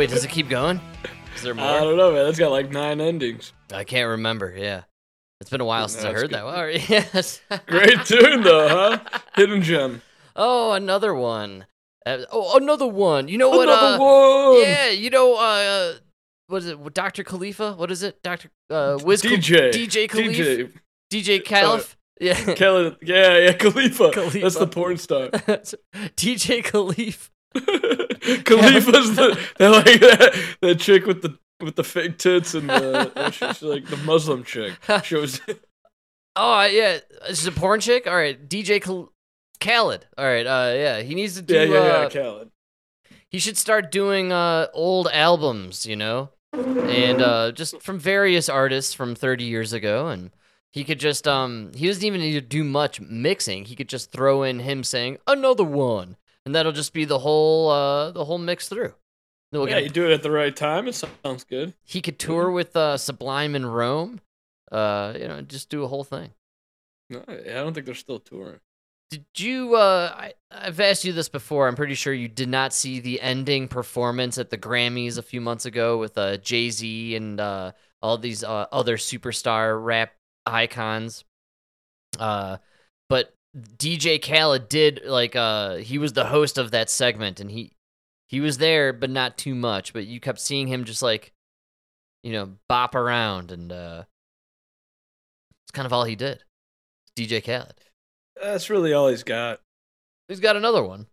Wait, does it keep going? Is there more? I don't know, man. That's got like 9 endings. I can't remember, yeah. It's been a while since I heard that. Wow, yes. Great tune, though, huh? Hidden gem. Oh, another one. Another one. You know what? Another one. Yeah, you know, what is it? Dr. Khalifa? What is it? Dr. DJ Khalif? DJ Khalif? Yeah. Khaled. Yeah, Khalifa. Khalifa. That's the porn star. DJ Khalif. Khalifa's the chick with the fake tits and the she's like the Muslim chick. She was oh yeah, she's a porn chick. All right, DJ Khaled. All right, yeah, he needs to do Khaled. He should start doing old albums, you know, and just from various artists from 30 years ago, and he could just he doesn't even need to do much mixing. He could just throw in him saying another one, and that'll just be the whole mix through. We'll you do it at the right time. It sounds good. He could tour with Sublime in Rome. You know, just do a whole thing. No, I don't think they're still touring. Did you? I've asked you this before. I'm pretty sure you did not see the ending performance at the Grammys a few months ago with Jay-Z and all these other superstar rap icons. But DJ Khaled did he was the host of that segment, and he was there, but not too much. But you kept seeing him just bop around, and it's kind of all he did. DJ Khaled. That's really all he's got. He's got another one.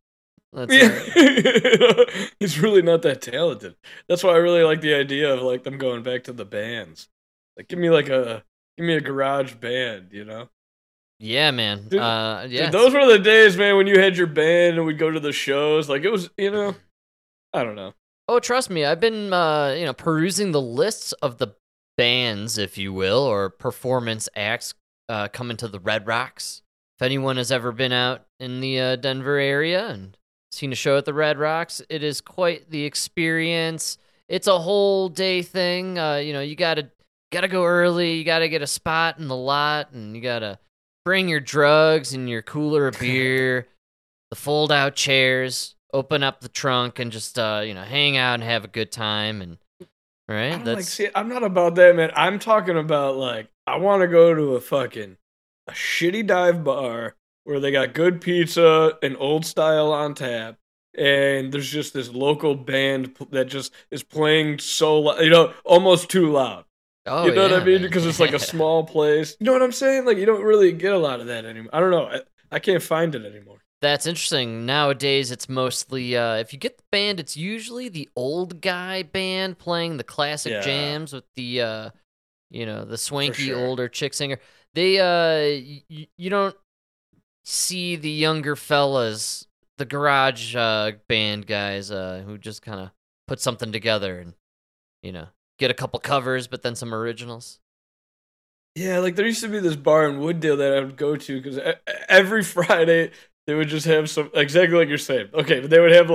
That's right. He's really not that talented. That's why I really like the idea of them going back to the bands. Like, give me a garage band, you know. Yeah, man. Dude, yeah. Those were the days, man, when you had your band and we'd go to the shows. Like, it was, you know. I don't know. Oh, trust me. I've been, perusing the lists of the bands, if you will, or performance acts coming to the Red Rocks. If anyone has ever been out in the Denver area and seen a show at the Red Rocks, it is quite the experience. It's a whole day thing. You gotta go early. You gotta get a spot in the lot, and you gotta bring your drugs and your cooler of beer, the fold-out chairs. Open up the trunk and just hang out and have a good time, and right. I'm not about that, man. I'm talking about I want to go to a shitty dive bar where they got good pizza and old style on tap, and there's just this local band that just is playing so loud, almost too loud. Oh, you know what I mean? Because it's a small place. You know what I'm saying? Like, you don't really get a lot of that anymore. I don't know. I can't find it anymore. That's interesting. Nowadays, it's mostly, if you get the band, it's usually the old guy band playing the classic jams with the, the swanky older chick singer. They, you don't see the younger fellas, the garage band guys who just kind of put something together and, get a couple covers, but then some originals. Yeah, there used to be this bar in Wooddale that I would go to because every Friday... They would just have some, exactly like you're saying. Okay, but they would have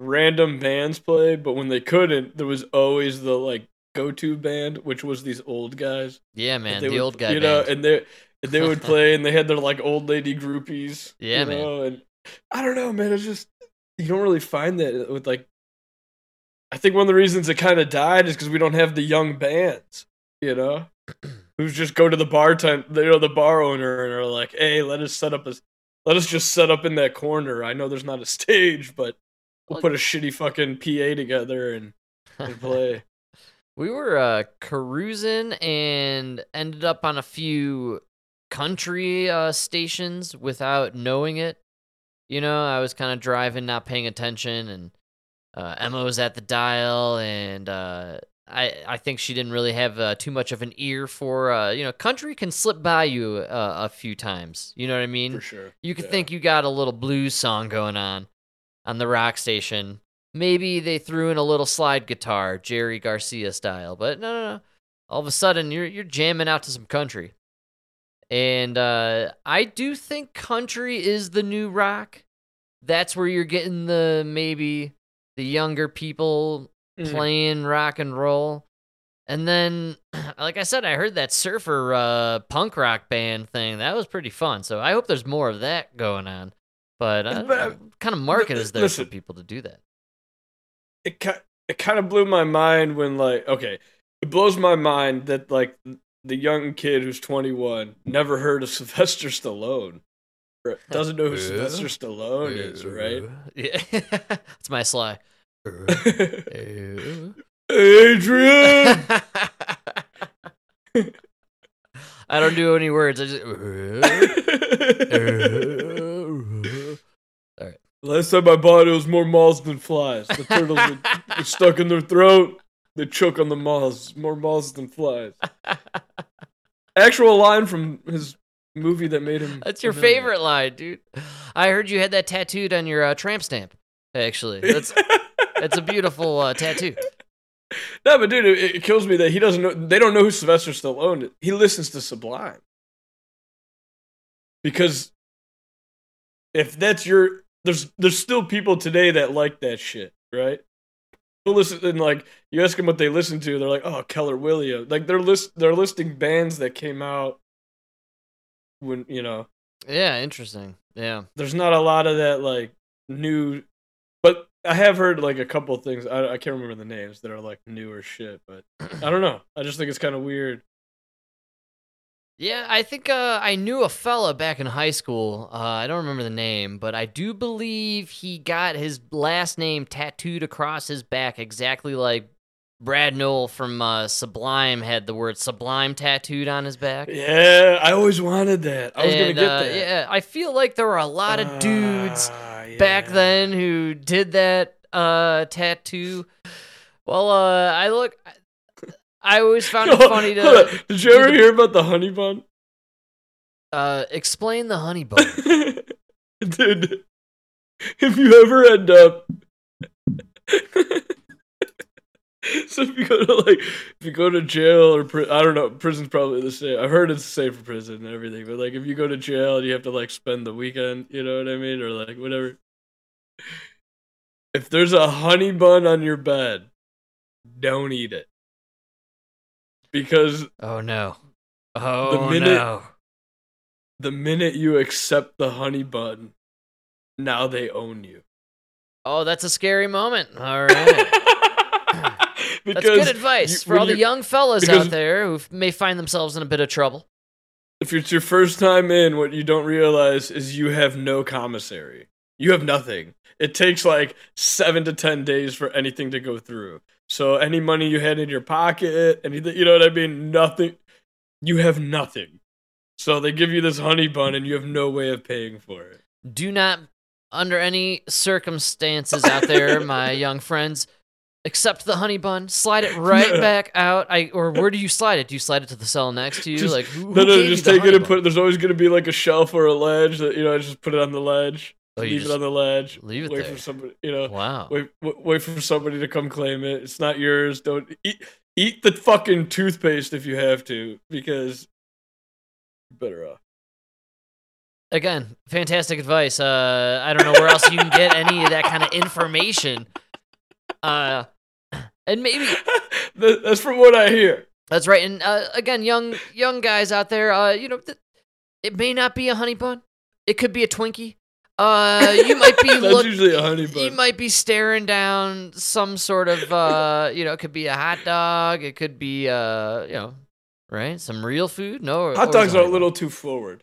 random bands play, but when they couldn't, there was always the go-to band, which was these old guys. Yeah, man, the old guy band. And they would play, and they had their old lady groupies. Yeah, man. And I don't know, man. It's just you don't really find that with I think one of the reasons it kind of died is because we don't have the young bands. Who just go to the bar the bar owner, and are like, "Hey, let us just set up in that corner. I know there's not a stage, but we'll put a shitty fucking PA together and play." We were carousing and ended up on a few country stations without knowing it. I was kind of driving, not paying attention, and Emma was at the dial, and I think she didn't really have too much of an ear for, country can slip by you a few times. You know what I mean? For sure. You could think you got a little blues song going on the rock station. Maybe they threw in a little slide guitar, Jerry Garcia style, but no. All of a sudden you're jamming out to some country. And I do think country is the new rock. That's where you're getting the younger people playing rock and roll. And then, like I said, I heard that surfer punk rock band thing. That was pretty fun. So I hope there's more of that going on. But what kind of market is there for people to do that? it kind of blew my mind when, like, okay, it blows my mind that, like, the young kid who's 21 never heard of Sylvester Stallone. Doesn't know who Sylvester Stallone is, right? Yeah. It's my Sly. Adrian! I don't do any words. I just... All right. Last time I bought it was more moths than flies. The turtles were stuck in their throat. They choke on the moths. More moths than flies. Actual line from his movie that made him... That's your favorite line, dude. I heard you had that tattooed on your tramp stamp, actually. That's a beautiful tattoo. No, but dude, it kills me that he doesn't know. They don't know who Sylvester Stallone is. He listens to Sublime. Because if that's your... There's still people today that like that shit, right? They'll listen, and like, you ask them what they listen to, they're like, oh, Keller Williams. Like, they're listing bands that came out when, you know. Yeah, interesting. Yeah. There's not a lot of that, like, new... But I have heard, like, a couple of things. I can't remember the names that are, like, newer shit, but I don't know. I just think it's kind of weird. Yeah, I think I knew a fella back in high school. I don't remember the name, but I do believe he got his last name tattooed across his back exactly like Brad Noel from Sublime had the word Sublime tattooed on his back. Yeah, I always wanted that. I was going to get that. Yeah, I feel like there were a lot of dudes... back then who did that tattoo. Well, I always found it funny to... Did you ever hear about the honey bun? Explain the honey bun. Dude, if you ever end up... So if you go to, like, if you go to jail or I don't know, prison's probably the same. I've heard it's the same for prison and everything, but like if you go to jail and you have to like spend the weekend, you know what I mean, or like whatever. If there's a honey bun on your bed, don't eat it because the minute you accept the honey bun, now they own you. Oh, that's a scary moment. All right. Because that's good advice for all the young fellas out there who may find themselves in a bit of trouble. If it's your first time in, what you don't realize is you have no commissary. You have nothing. It takes like 7 to 10 days for anything to go through. So any money you had in your pocket, anything, you know what I mean? Nothing. You have nothing. So they give you this honey bun and you have no way of paying for it. Do not, under any circumstances out there, my young friends, accept the honey bun, slide it right back out. Or where do you slide it? Do you slide it to the cell next to you? Just, like just take it and put it. There's always going to be like a shelf or a ledge that, you know, I just put it on the ledge. Oh, leave it on the ledge. Leave it there. For somebody, you know. Wow. Wait for somebody to come claim it. It's not yours. Don't eat the fucking toothpaste if you have to, because you're better off. Again, fantastic advice. I don't know where else you can get any of that kind of information. And maybe that's from what I hear. That's right. And again, young guys out there, you know, it may not be a honey bun. It could be a Twinkie. You might be that's usually a honey bun. You might be staring down some sort of, you know, it could be a hot dog. It could be, you know, right? Some real food. No, hot dogs are a little too forward.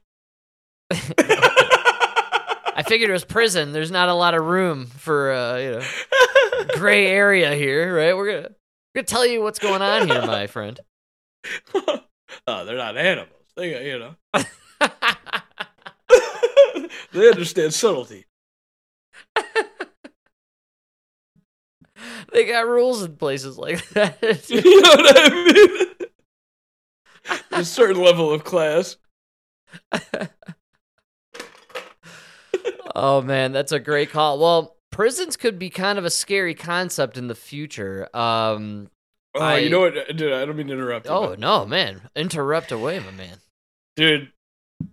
I figured it was prison. There's not a lot of room for, you know. Gray area here, right? We're gonna tell you what's going on here, my friend. Oh, they're not animals. They, you know, they understand subtlety. They got rules in places like that. You know what I mean? A certain level of class. Oh man, that's a great call. Well. Prisons could be kind of a scary concept in the future. You know what, dude? I don't mean to interrupt. No, man. Interrupt away, my man. Dude,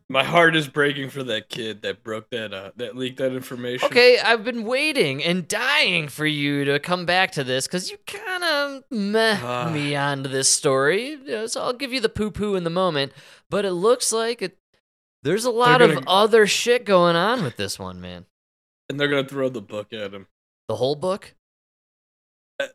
my heart is breaking for that kid that broke that, that leaked that information. Okay, I've been waiting and dying for you to come back to this because you kind of me onto this story. You know, so I'll give you the poo-poo in the moment, but it looks like there's a lot of other shit going on with this one, man. And they're going to throw the book at him. The whole book?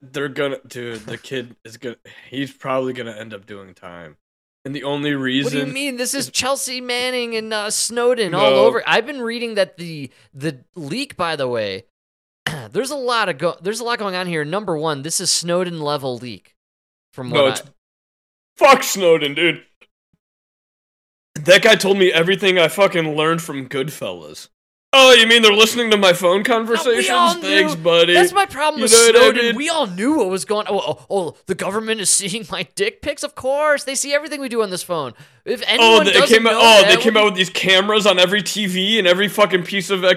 They're gonna, dude. The kid is gonna. He's probably gonna end up doing time. And the only reason. What do you mean? This is Chelsea Manning and Snowden all over. I've been reading that the leak, by the way. There's a lot of there's a lot going on here. Number one, this is Snowden level leak. From what? Fuck Snowden, dude. That guy told me everything I fucking learned from Goodfellas. Oh, you mean they're listening to my phone conversations? No, thanks, buddy. That's my problem with Snowden. We all knew what was going on. Oh, the government is seeing my dick pics? Of course. They see everything we do on this phone. If anyone doesn't know that... they came out with these cameras on every TV and every fucking piece of... you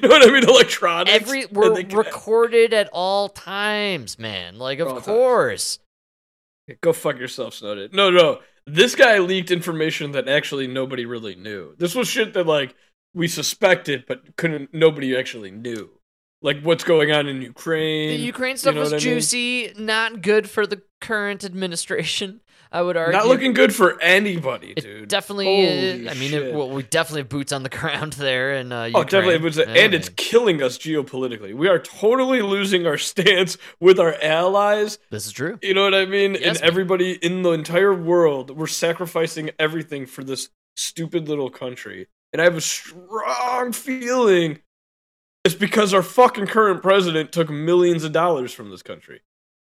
know what I mean? Electronics. We're recorded at all times, man. Like, of course. Go fuck yourself, Snowden. No. This guy leaked information that actually nobody really knew. This was shit that, like... we suspected, but nobody actually knew. Like, what's going on in Ukraine. The Ukraine stuff was juicy, not good for the current administration, I would argue. Not looking good for anybody, dude. It definitely is. I mean, we definitely have boots on the ground there in Ukraine. Oh, definitely boots. And it's killing us geopolitically. We are totally losing our stance with our allies. This is true. You know what I mean? Yes, and everybody in the entire world, we're sacrificing everything for this stupid little country. And I have a strong feeling it's because our fucking current president took millions of dollars from this country.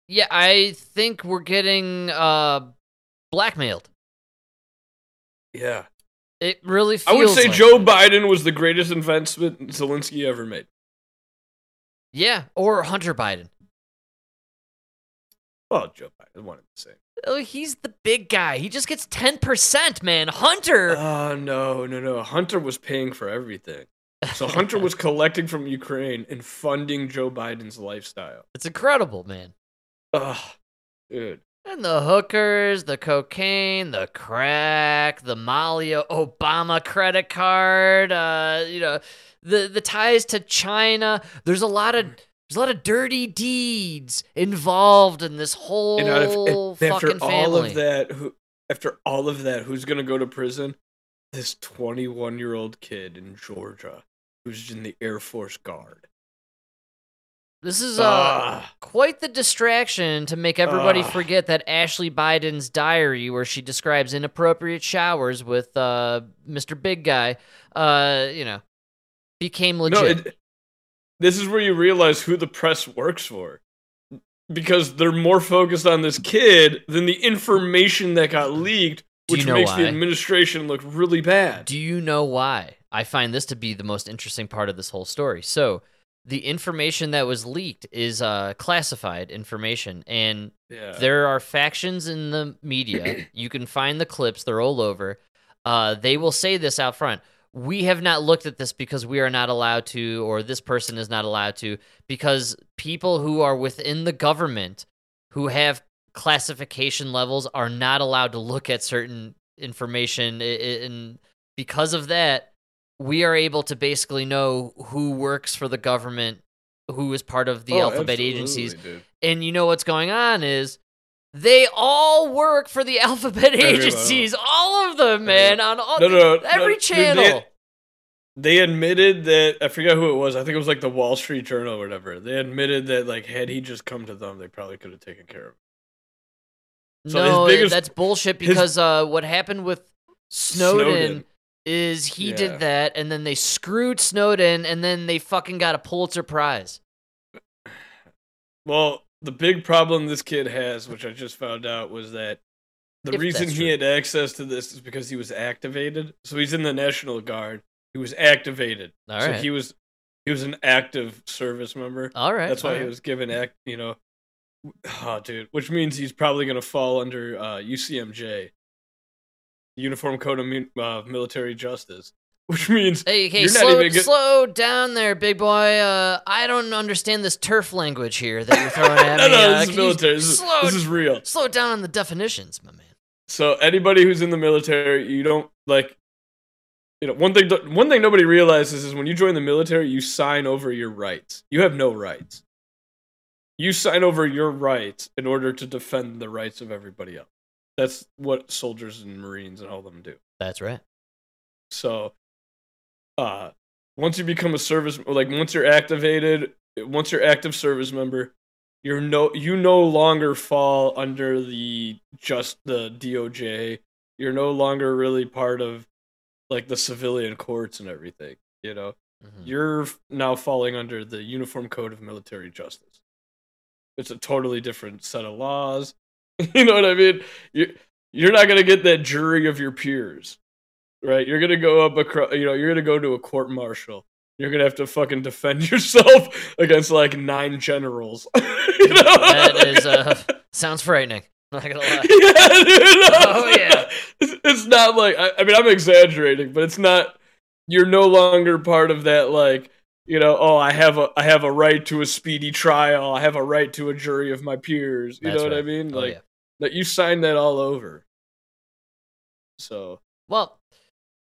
Yeah, I think we're getting blackmailed. Yeah. It really feels like... I would say like Joe Biden was the greatest investment Zelensky ever made. Yeah, or Hunter Biden. Well, Joe Biden wanted to say. Oh, he's the big guy. He just gets 10%, man. Hunter! Oh, no. Hunter was paying for everything. So Hunter was collecting from Ukraine and funding Joe Biden's lifestyle. It's incredible, man. Ugh, dude. And the hookers, the cocaine, the crack, the Malia Obama credit card, the ties to China. There's a lot of dirty deeds involved in this whole fucking family. After all of that, who's going to go to prison? This 21-year-old kid in Georgia who's in the Air Force Guard. This is quite the distraction to make everybody forget that Ashley Biden's diary, where she describes inappropriate showers with Mr. Big Guy, became legit. This is where you realize who the press works for, because they're more focused on this kid than the information that got leaked, which makes the administration look really bad. Do you know why? I find this to be the most interesting part of this whole story. So the information that was leaked is classified information, and there are factions in the media. You can find the clips. They're all over. They will say this out front. We have not looked at this because we are not allowed to, or this person is not allowed to, because people who are within the government who have classification levels are not allowed to look at certain information. And because of that, we are able to basically know who works for the government, who is part of the alphabet agencies. Dude. And you know what's going on is they all work for the alphabet agencies. All of them, man, on every channel. Dude, they admitted that, I forgot who it was. I think it was like the Wall Street Journal or whatever. They admitted that, like, had he just come to them, they probably could have taken care of him. So that's bullshit, because what happened with Snowden is he did that, and then they screwed Snowden, and then they fucking got a Pulitzer Prize. Well... the big problem this kid has, which I just found out, was that the reason he had access to this is because he was activated. So he's in the National Guard. He was activated. All right. So he was an active service member. All right. That's why he was given which means he's probably going to fall under UCMJ, Uniform Code of Military Justice. Which means slow down there, big boy. I don't understand this turf language here that you're throwing at me. No, this is military. This is real. Slow down on the definitions, my man. So anybody who's in the military, you don't like. One thing nobody realizes is when you join the military, you sign over your rights. You have no rights. You sign over your rights in order to defend the rights of everybody else. That's what soldiers and Marines and all of them do. That's right. So. Once you become a service, once you're active service member, You no longer fall under the DOJ. You're no longer really part of like the civilian courts and everything, you know. Mm-hmm. You're now falling under the Uniform Code of Military Justice. It's a totally different set of laws. You know what I mean? You're not going to get that jury of your peers, right? You're going to go up across, you know, you're going to go to a court martial. You're going to have to fucking defend yourself against like 9 generals. You know? That is, sounds frightening. I'm not gonna lie. Yeah, dude, no, oh, yeah. It's not like, I mean, I'm exaggerating, but it's not, you're no longer part of that, like, you know, oh, I have a right to a speedy trial. I have a right to a jury of my peers. You That's know what right. I mean? Like, oh, yeah. That you signed that all over. So. Well,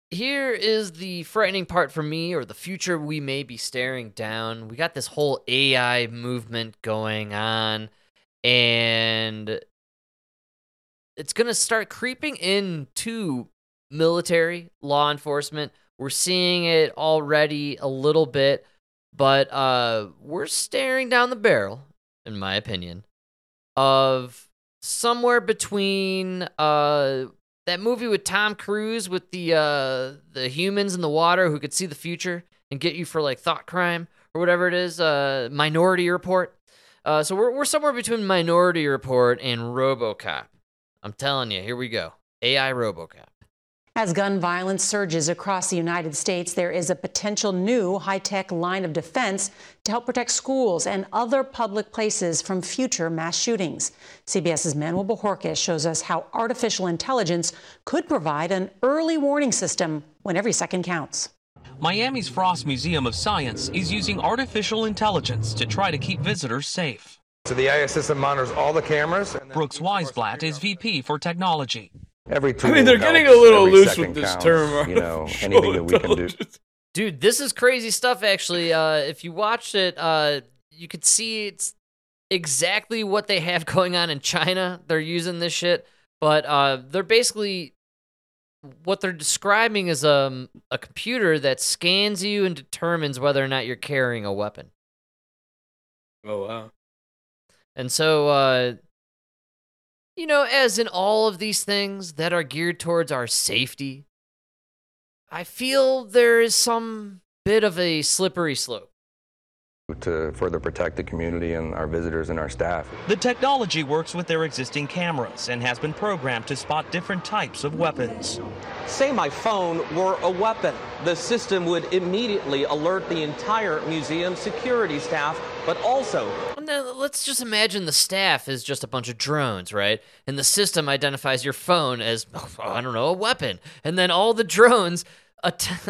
here is the frightening part for me, or the future we may be staring down. We got this whole AI movement going on, and it's going to start creeping into military law enforcement. We're seeing it already a little bit, but we're staring down the barrel, in my opinion, of somewhere between that movie with Tom Cruise with the humans in the water who could see the future and get you for like thought crime or whatever it is, Minority Report. So we're somewhere between Minority Report and RoboCop. I'm telling you, here we go. AI RoboCop. As gun violence surges across the United States, there is a potential new high-tech line of defense to help protect schools and other public places from future mass shootings. CBS's Manuel Bajorquez shows us how artificial intelligence could provide an early warning system when every second counts. Miami's Frost Museum of Science is using artificial intelligence to try to keep visitors safe. So the AI system monitors all the cameras. And Brooks Weisblatt is VP for technology. They're getting a little loose with this term. You know, anything that we can do. Dude, this is crazy stuff, actually. If you watched it, you could see it's exactly what they have going on in China. They're using this shit, but they're basically, what they're describing is a computer that scans you and determines whether or not you're carrying a weapon. Oh, wow. And so... you know, as in all of these things that are geared towards our safety, I feel there is some bit of a slippery slope. To further protect the community and our visitors and our staff. The technology works with their existing cameras and has been programmed to spot different types of weapons. Say my phone were a weapon. The system would immediately alert the entire museum security staff, but also... Now, let's just imagine the staff is just a bunch of drones, right? And the system identifies your phone as, I don't know, a weapon. And then all the drones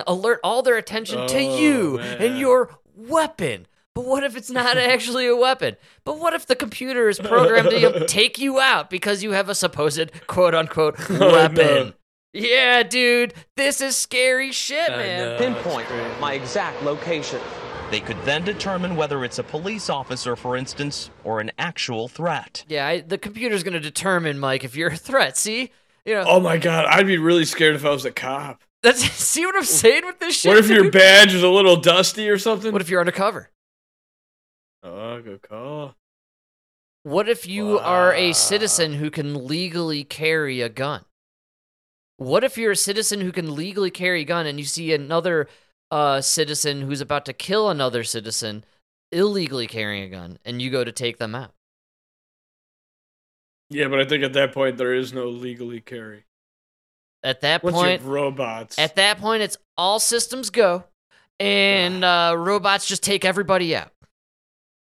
alert all their attention to you and your weapon. But what if it's not actually a weapon? But what if the computer is programmed to take you out because you have a supposed quote-unquote weapon? Yeah, dude, this is scary shit, man. Pinpoint my exact location. They could then determine whether it's a police officer, for instance, or an actual threat. Yeah, the computer's going to determine, Mike, if you're a threat, see? You know, oh my god, I'd be really scared if I was a cop. See what I'm saying with this shit? What if your badge is a little dusty or something? What if you're undercover? Oh, good call. What if you are a citizen who can legally carry a gun? What if you're a citizen who can legally carry a gun and you see another citizen who's about to kill another citizen illegally carrying a gun and you go to take them out? Yeah, but I think at that point there is no legally carry. At that point, robots. At that point, it's all systems go, and robots just take everybody out.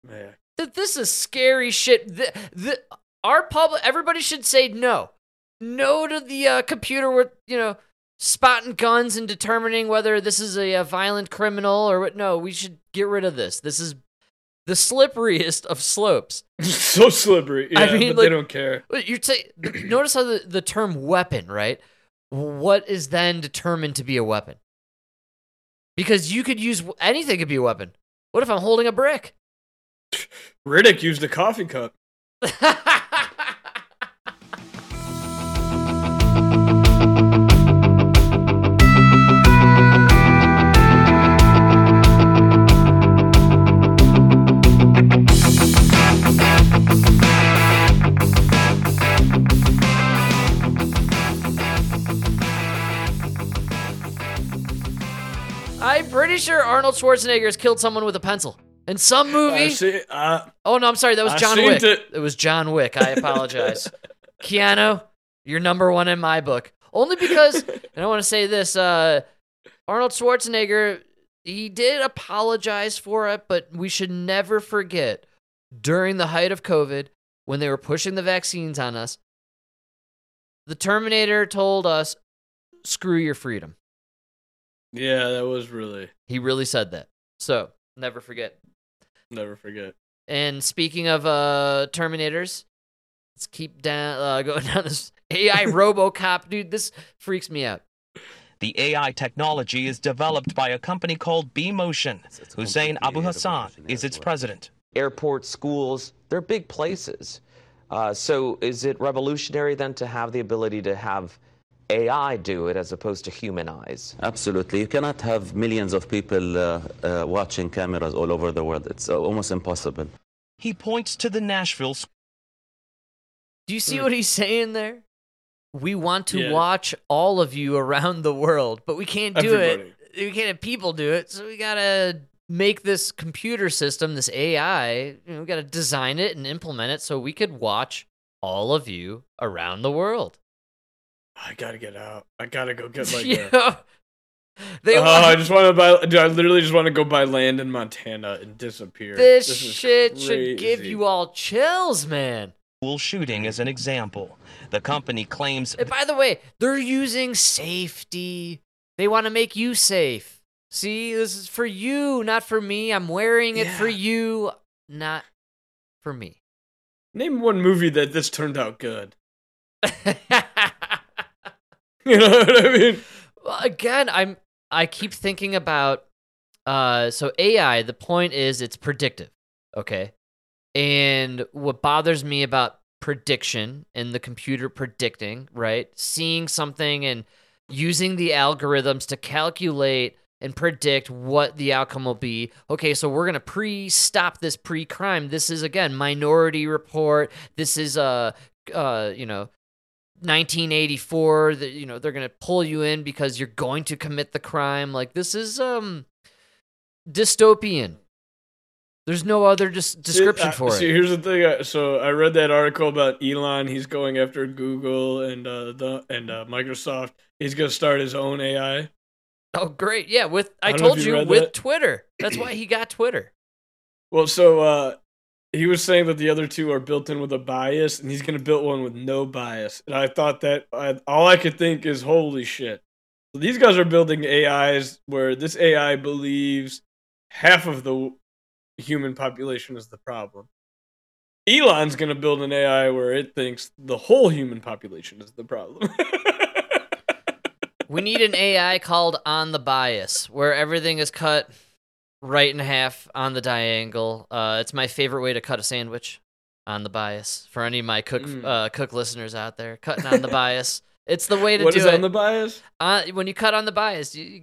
Yeah. This is scary shit. Everybody should say no. No to the computer with, you know, spotting guns and determining whether this is a violent criminal or what. No, we should get rid of this. This is the slipperiest of slopes. So slippery. Yeah, I mean, but like, they don't care. Notice how the term weapon, right? What is then determined to be a weapon? Because you could use anything could be a weapon. What if I'm holding a brick? Riddick used a coffee cup. I'm pretty sure Arnold Schwarzenegger has killed someone with a pencil. In some movie... oh, no, I'm sorry. That was John Wick. It was John Wick. I apologize. Keanu, you're number one in my book. Only because, and I want to say this, Arnold Schwarzenegger, he did apologize for it, but we should never forget, during the height of COVID, when they were pushing the vaccines on us, the Terminator told us, screw your freedom. Yeah, that was really... He really said that. So... Never forget. Never forget. And speaking of Terminators, let's keep down going down this AI RoboCop, dude. This freaks me out. The AI technology is developed by a company called B-Motion. Hussein Abu Hassan is its president. Airports, schools, they're big places. So is it revolutionary then to have the ability to have AI do it as opposed to human eyes? Absolutely. You cannot have millions of people watching cameras all over the world. It's almost impossible. He points to the Nashville school. Do you see what he's saying there? We want to watch all of you around the world, but we can't do it. We can't have people do it, so we got to make this computer system, this AI, we got to design it and implement it so we could watch all of you around the world. I gotta get out. I gotta go get my car. I just want to buy. Dude, I literally just want to go buy land in Montana and disappear. This shit should give you all chills, man. School shooting as an example. The company claims. And by the way, they're using safety. They want to make you safe. See, this is for you, not for me. I'm wearing it for you, not for me. Name one movie that this turned out good. You know what I mean? Well, again, I keep thinking about so AI, the point is it's predictive, okay? And what bothers me about prediction and the computer predicting, right? Seeing something and using the algorithms to calculate and predict what the outcome will be. Okay, so we're going to pre-stop this pre-crime. This is, again, Minority Report. This is, 1984, that, you know, they're going to pull you in because you're going to commit the crime. Like, this is dystopian. There's no other description for it. See, here's the thing. So I read that article about Elon. He's going after Google and Microsoft. He's going to start his own AI. Oh, great. Yeah, with Twitter. That's why he got Twitter. Well, so he was saying that the other two are built in with a bias, and he's going to build one with no bias. And I thought that all I could think is, holy shit. So these guys are building AIs where this AI believes half of the human population is the problem. Elon's going to build an AI where it thinks the whole human population is the problem. We need an AI called On the Bias, where everything is cut right in half on the diagonal. It's my favorite way to cut a sandwich, on the bias. For any of my cook listeners out there, cutting on the bias, it's the way to do it. What is on the bias? When you cut on the bias, you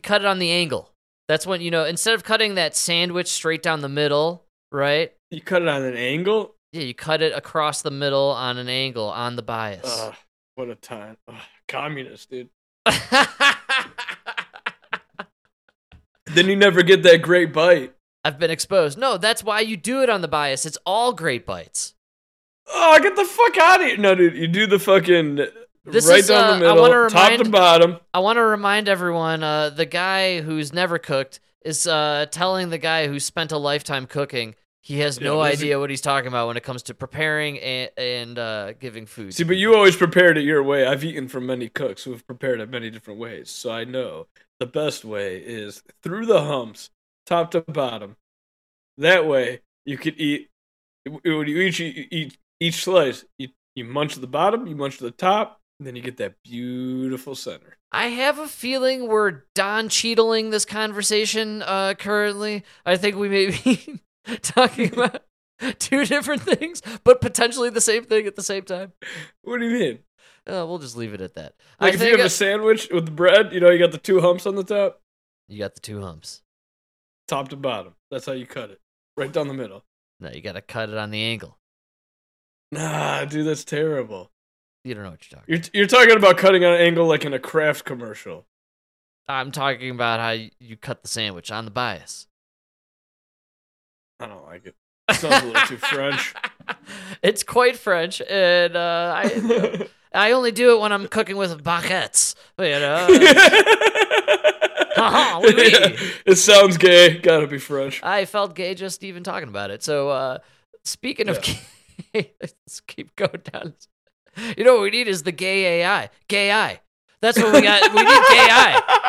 cut it on the angle. That's when, you know, instead of cutting that sandwich straight down the middle, right? You cut it on an angle? Yeah, you cut it across the middle on an angle, on the bias. What a time. Communist, dude. Then you never get that great bite. I've been exposed. No, that's why you do it on the bias. It's all great bites. Oh, get the fuck out of here. No, dude, you do the fucking down the middle, top to bottom. I want to remind everyone, the guy who's never cooked is telling the guy who spent a lifetime cooking he has no idea what he's talking about when it comes to preparing and giving food. See, but you always prepared it your way. I've eaten from many cooks who have prepared it many different ways, so I know. The best way is through the humps, top to bottom. That way, you could eat. When you eat each slice, you munch the bottom, you munch the top, and then you get that beautiful center. I have a feeling we're Don Cheadling this conversation currently. I think we may be talking about two different things, but potentially the same thing at the same time. What do you mean? We'll just leave it at that. Like, if you have a sandwich with the bread, you know, you got the two humps on the top. You got the two humps. Top to bottom. That's how you cut it. Right down the middle. No, you got to cut it on the angle. Nah, dude, that's terrible. You don't know what you're talking about. You're talking about cutting on an angle like in a Kraft commercial. I'm talking about how you cut the sandwich on the bias. I don't like it. It sounds a little too French. It's quite French, and I only do it when I'm cooking with baguettes. You know? It sounds gay. Gotta be French. I felt gay just even talking about it. So, speaking of gay, let's keep going down. You know what we need is the gay AI. Gay AI. That's what we got. We need AI.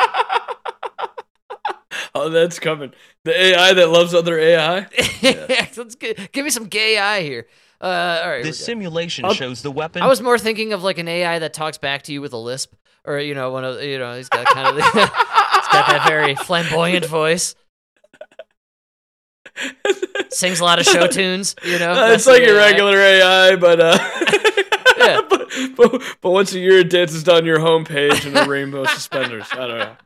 Oh, that's coming. The AI that loves other AI. Yeah. Let's give me some gay AI here. All right. This simulation shows the weapon. I was more thinking of like an AI that talks back to you with a lisp, or one of he's got kind of he's got that very flamboyant voice. Sings a lot of show tunes. It's like your regular AI, but yeah. But once a year, it dances down your homepage in the rainbow suspenders. I don't know.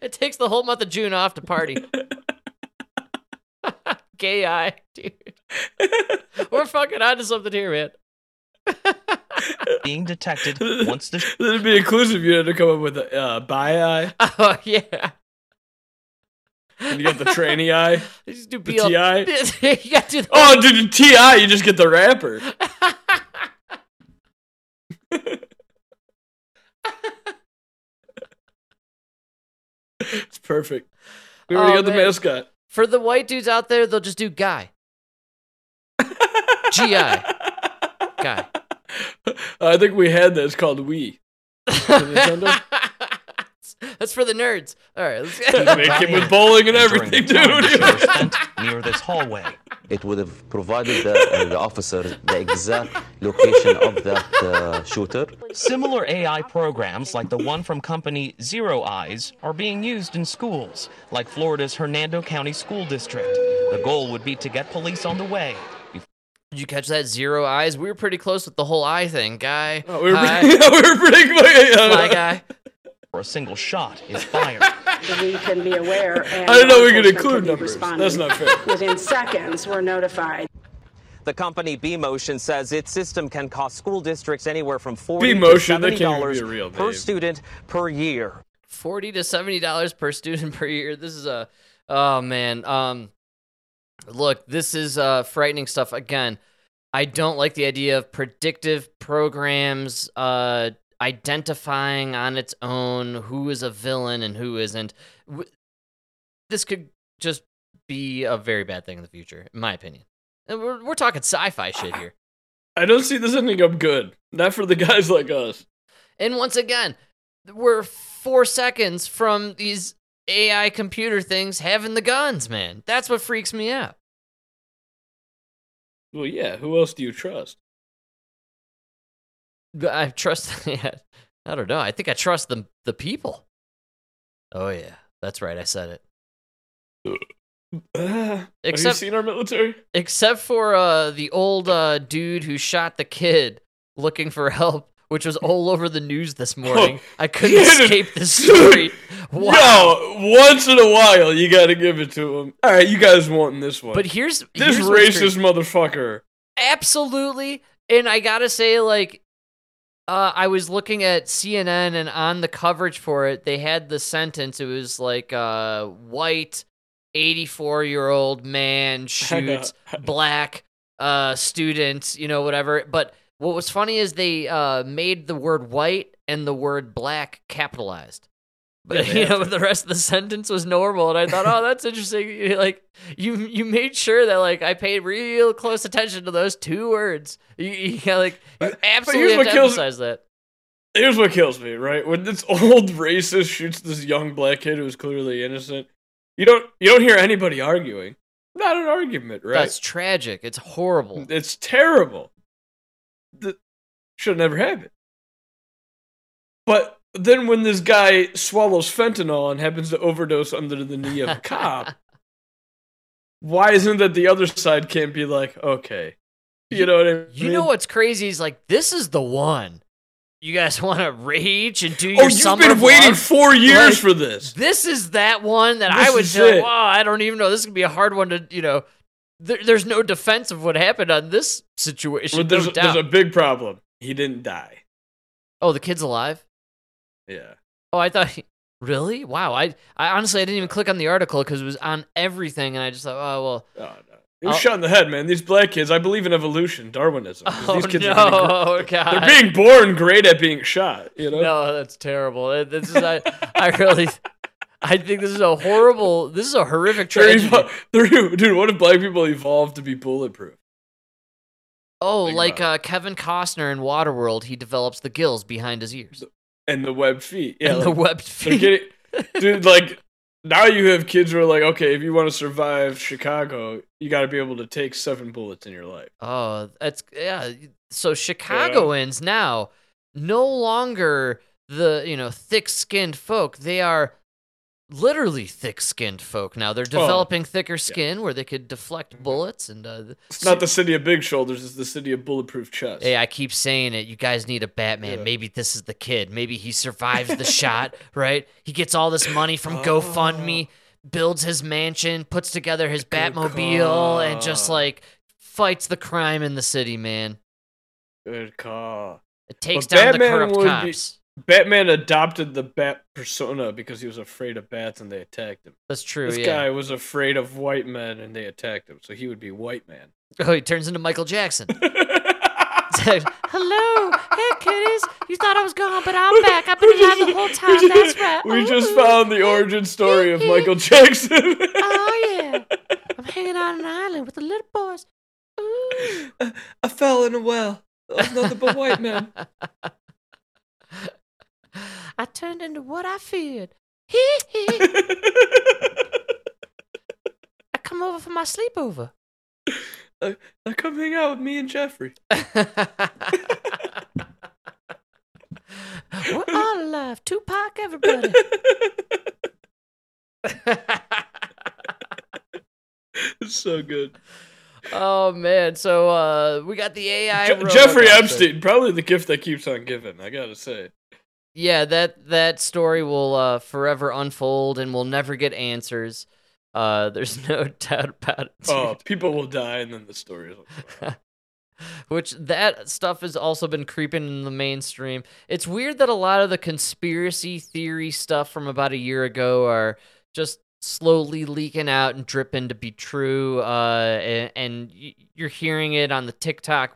It takes the whole month of June off to party. Gay eye, dude. We're fucking onto something here, man. Being detected once the... It'd be inclusive if you had to come up with a bi-eye. Oh, yeah. And you got the trainee eye. You just do the T.I. You got to do the T.I., you just get the rapper. It's perfect. We already got the mascot. For the white dudes out there, they'll just do guy. G.I. Guy. I think we had this called Wii. Nintendo? That's for the nerds. All right, let's make it with bowling and everything, dude. Near this hallway, it would have provided the officers the exact location of that shooter. Similar AI programs, like the one from company Zero Eyes, are being used in schools, like Florida's Hernando County School District. The goal would be to get police on the way. Did you catch that? Zero Eyes. We were pretty close with the whole eye thing, guy. Oh, we were pretty close. My guy. Or a single shot is fired. We can be aware. And I don't know we could include numbers. That's not fair. Within seconds, we're notified. The company B-Motion says its system can cost school districts anywhere from $40 to $70 per student per year. $40 to $70 per student per year. This is a... Oh, man. Look, this is frightening stuff. Again, I don't like the idea of predictive programs... identifying on its own who is a villain and who isn't. This could just be a very bad thing in the future, in my opinion. And we're talking sci-fi shit here. I don't see this ending up good. Not for the guys like us. And once again, we're 4 seconds from these AI computer things having the guns, man. That's what freaks me out. Well, yeah, who else do you trust? I trust. Yeah, I don't know. I think I trust the people. Oh yeah, that's right. I said it. Have you seen our military? Except for the old dude who shot the kid looking for help, which was all over the news this morning. Oh, I couldn't escape this story. Wow. No, once in a while you got to give it to him. All right, you guys wanting this one? But here's racist motherfucker. Absolutely, and I gotta say, like. I was looking at CNN, and on the coverage for it, they had the sentence. It was like, white, 84-year-old man shoots black students, whatever. But what was funny is they made the word white and the word black capitalized. But, the rest of the sentence was normal, and I thought, oh, that's interesting. Like, you made sure that, like, I paid real close attention to those two words. You absolutely have to emphasize that. Here's what kills me, right? When this old racist shoots this young black kid who's clearly innocent, you don't hear anybody arguing. Not an argument, right? That's tragic. It's horrible. It's terrible. That should never happen. But... Then when this guy swallows fentanyl and happens to overdose under the knee of a cop, why isn't that the other side can't be like, okay. You know what I mean? You know what's crazy is like, this is the one. You guys want to rage and do your summer you've been waiting 4 years for this. This is that one that I would say, wow, I don't even know. This could be a hard one to, there's no defense of what happened on this situation. Well, there's a big problem. He didn't die. Oh, the kid's alive? Yeah. Oh, I thought Really? Wow. I honestly, I didn't even click on the article because it was on everything, and I just thought, oh, well. Oh, no. It was shot in the head, man. These black kids, I believe in evolution, Darwinism. Oh, these kids God. They're being born great at being shot, you know? No, that's terrible. This is, I think this is a horrible, this is a horrific tragedy. Dude, what if black people evolved to be bulletproof? Oh, like Kevin Costner in Waterworld, he develops the gills behind his ears. And the webbed feet. Yeah, and like, the webbed feet. Dude, like, now you have kids who are like, okay, if you want to survive Chicago, you got to be able to take 7 bullets in your life. Oh, that's, yeah. So Chicagoans now, no longer the, you know, thick-skinned folk. They are literally thick-skinned folk now. They're developing thicker skin where they could deflect bullets. And it's not the city of big shoulders. It's the city of bulletproof chest. Hey, I keep saying it. You guys need a Batman. Yeah. Maybe this is the kid. Maybe he survives the shot, right? He gets all this money from GoFundMe, builds his mansion, puts together his Batmobile, and just, like, fights the crime in the city, man. Good call. It takes down Batman the corrupt cops. Batman adopted the bat persona because he was afraid of bats and they attacked him. That's true. This guy was afraid of white men and they attacked him, so he would be white man. Oh, he turns into Michael Jackson. Hello, hey kiddies. You thought I was gone, but I'm back. I've been alive the whole time. That's right. We just found the origin story of Michael Jackson. Oh yeah, I'm hanging out on an island with the little boys. Ooh. I fell in a well. I'm nothing but white men. I turned into what I feared. Hee hee. I come over for my sleepover. I come hang out with me and Jeffrey. We're all alive. Tupac, everybody. It's so good. Oh, man. So we got the AI. Jeffrey Epstein, probably the gift that keeps on giving, I gotta say. Yeah, that story will forever unfold and we'll never get answers. There's no doubt about it. Dude. Oh, people will die and then the story is like, wow. Which, that stuff has also been creeping in the mainstream. It's weird that a lot of the conspiracy theory stuff from about a year ago are just slowly leaking out and dripping to be true. And you're hearing it on the TikTok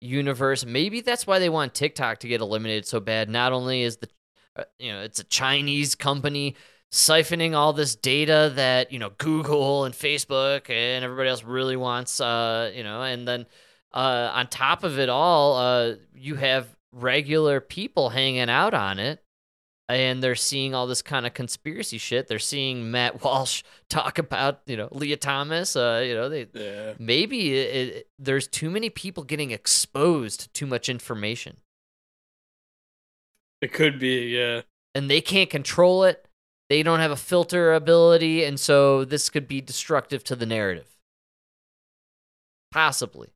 universe. Maybe that's why they want TikTok to get eliminated so bad. Not only is it's a Chinese company siphoning all this data that, you know, Google and Facebook and everybody else really wants, and then on top of it all, you have regular people hanging out on it and they're seeing all this kind of conspiracy shit. They're seeing Matt Walsh talk about, you know, Leah Thomas. Maybe there's too many people getting exposed to too much information. It could be, yeah. And they can't control it. They don't have a filter ability, and so this could be destructive to the narrative. Possibly.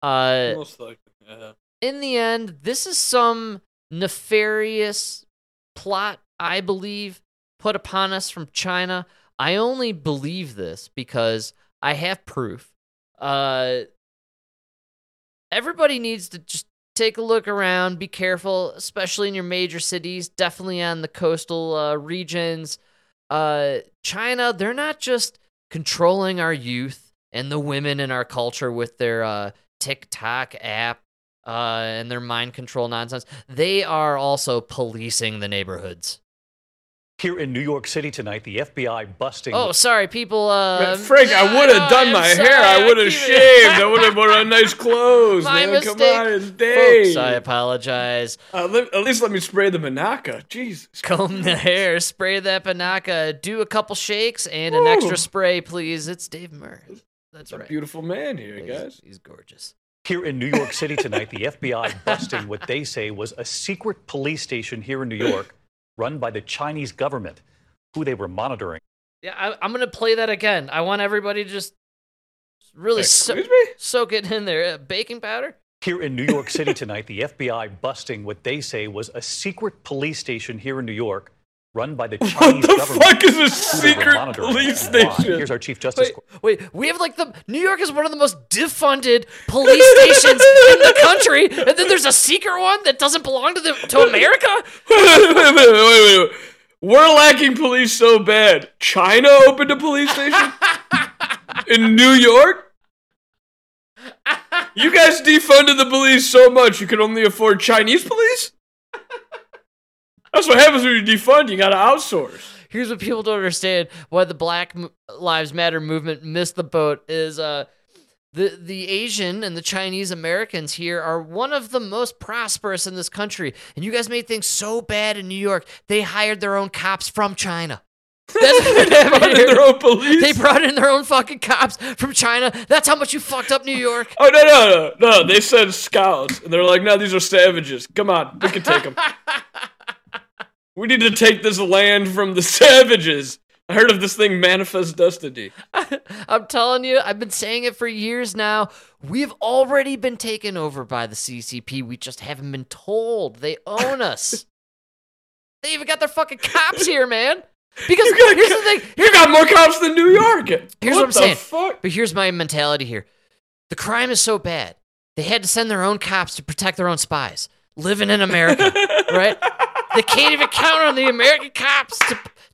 Most likely, yeah. In the end, this is some nefarious plot, I believe, put upon us from China. I only believe this because I have proof. Everybody needs to just take a look around, be careful, especially in your major cities, definitely on the coastal regions. China, they're not just controlling our youth and the women in our culture with their TikTok app. And their mind control nonsense. They are also policing the neighborhoods. Here in New York City tonight, the FBI busting... Oh, sorry, people... Frank, I would have done my hair. I would have shaved. I would have worn a nice clothes. My mistake. Come on, it's day. Folks, I apologize. At least let me spray the manaca. Jesus. Comb the hair, spray that manaca, do a couple shakes, and an extra spray, please. It's Dave Murray. That's right. A beautiful man here, guys. He's gorgeous. Here in New York City tonight, the FBI busting what they say was a secret police station here in New York run by the Chinese government, who they were monitoring. Yeah, I'm going to play that again. I want everybody to just really soak it in there. Baking powder? Here in New York City tonight, the FBI busting what they say was a secret police station here in New York run by the Chinese government. What the fuck is a secret police station? Here's our Chief Justice. Wait, we have like New York is one of the most defunded police stations in the country, and then there's a secret one that doesn't belong to America? Wait, We're lacking police so bad. China opened a police station in New York? You guys defunded the police so much you can only afford Chinese police? That's what happens when you defund. You gotta outsource. Here's what people don't understand: why the Black Lives Matter movement missed the boat is the Asian and the Chinese Americans here are one of the most prosperous in this country, and you guys made things so bad in New York they hired their own cops from China. They brought in their own police. They brought in their own fucking cops from China. That's how much you fucked up New York. Oh, no! They sent scouts, and they're like, no, these are savages. Come on, we can take them. We need to take this land from the savages. I heard of this thing, Manifest Destiny. I'm telling you, I've been saying it for years now. We've already been taken over by the CCP. We just haven't been told. They own us. They even got their fucking cops here, man. Because here's the thing. You got more cops than New York. Here's what I'm saying. Fuck? But here's my mentality here. The crime is so bad, they had to send their own cops to protect their own spies. Living in America, right? They can't even count on the American cops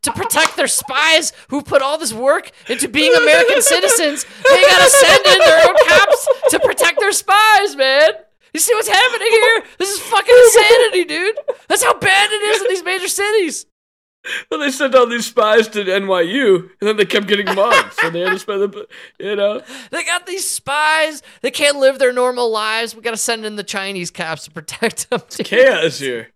to protect their spies who put all this work into being American citizens. They gotta send in their own cops to protect their spies, man. You see what's happening here? This is fucking insanity, dude. That's how bad it is in these major cities. Well, they sent all these spies to NYU, and then they kept getting mugged. So they had to spend the, you know. They got these spies. They can't live their normal lives. We gotta send in the Chinese cops to protect them. It's chaos here.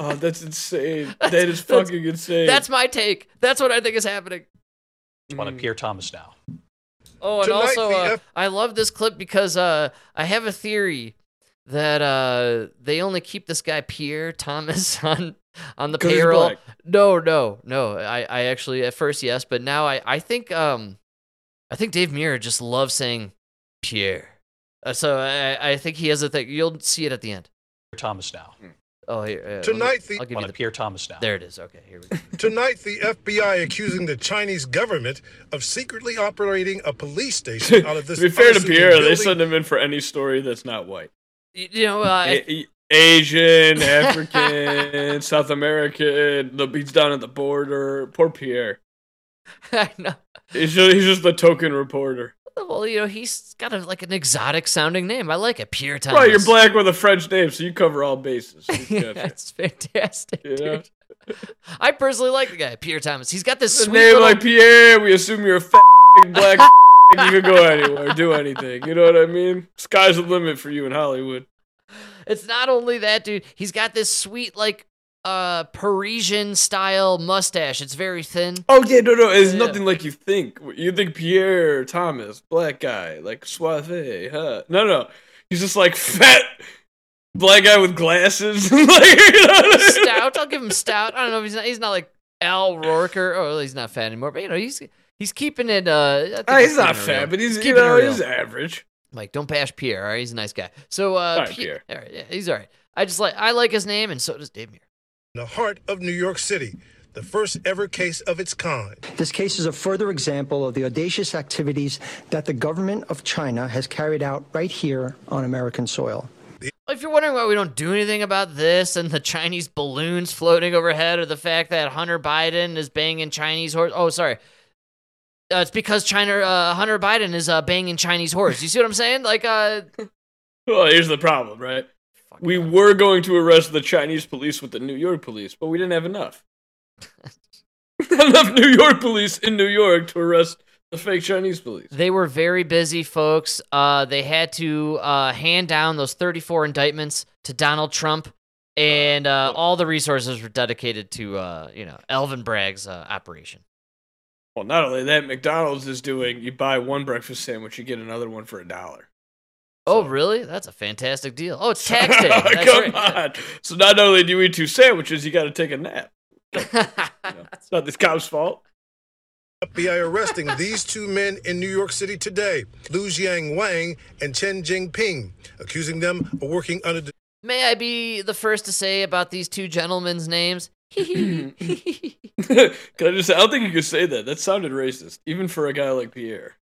Oh, that's insane. That's fucking insane. That's my take. That's what I think is happening. I want to Pierre Thomas now. Oh, and I love this clip because I have a theory that they only keep this guy Pierre Thomas on the payroll. No. I actually, at first, yes, but now I think Dave Muir just loves saying Pierre. So I think he has a thing. You'll see it at the end. Pierre Thomas now. Oh, here, I'll give you Pierre Thomas now. There it is. Okay, here we go. Tonight, the FBI accusing the Chinese government of secretly operating a police station out of this. To be fair to Pierre, they send him in for any story that's not white. You know, Asian, African, South American. He's down at the border. Poor Pierre. I know. He's just the token reporter. Well, you know, he's got an exotic-sounding name. I like it. Pierre Thomas. Well, you're black with a French name, so you cover all bases. That's fantastic, dude. I personally like the guy, Pierre Thomas. He's got this sweet name like Pierre. We assume you're a black you can go anywhere, do anything. You know what I mean? Sky's the limit for you in Hollywood. It's not only that, dude. He's got this sweet, Parisian style mustache. It's very thin. Oh yeah, no, it's nothing like you think. You think Pierre Thomas, black guy, suave, huh? No, he's just fat black guy with glasses. Stout. I'll give him stout. I don't know if he's not like Al Rourke or he's not fat anymore. But you know, he's keeping it. He's not fat, but he's he's average. Mike, don't bash Pierre. All right, he's a nice guy. So Pierre. All right, yeah, he's all right. I like his name, and so does Dave Muir. In the heart of New York City, the first ever case of its kind. This case is a further example of the audacious activities that the government of China has carried out right here on American soil. If you're wondering why we don't do anything about this and the Chinese balloons floating overhead or the fact that Hunter Biden is banging Chinese whores. Oh, sorry. It's because Hunter Biden is banging Chinese whores. You see what I'm saying? Well, here's the problem, right? We were going to arrest the Chinese police with the New York police, but we didn't have enough. Enough New York police in New York to arrest the fake Chinese police. They were very busy, folks. They had to hand down those 34 indictments to Donald Trump, and all the resources were dedicated to Alvin Bragg's operation. Well, not only that, McDonald's is doing, you buy one breakfast sandwich, you get another one for $1. Oh, really? That's a fantastic deal. Oh, it's tax day. That's Come on. So not only do you eat two sandwiches, you got to take a nap. It's not this cop's fault. FBI arresting these two men in New York City today, Liu Jiang Wang and Chen Jingping, accusing them of working under... May I be the first to say about these two gentlemen's names? Can I don't think you could say that. That sounded racist, even for a guy like Pierre.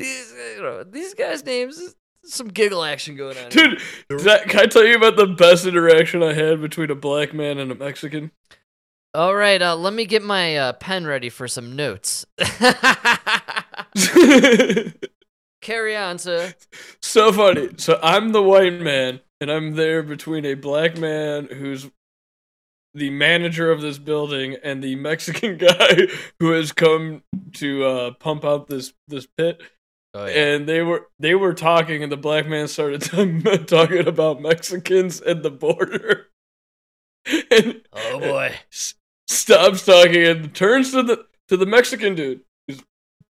These guys' names some giggle action going on. Dude, can I tell you about the best interaction I had between a black man and a Mexican? All right, let me get my pen ready for some notes. Carry on, sir. So funny. So I'm the white man, and I'm there between a black man who's the manager of this building and the Mexican guy who has come to pump out this pit. Oh, yeah. And they were talking, and the black man started talking about Mexicans and the border. And, oh boy! Stops talking and turns to the Mexican dude. He's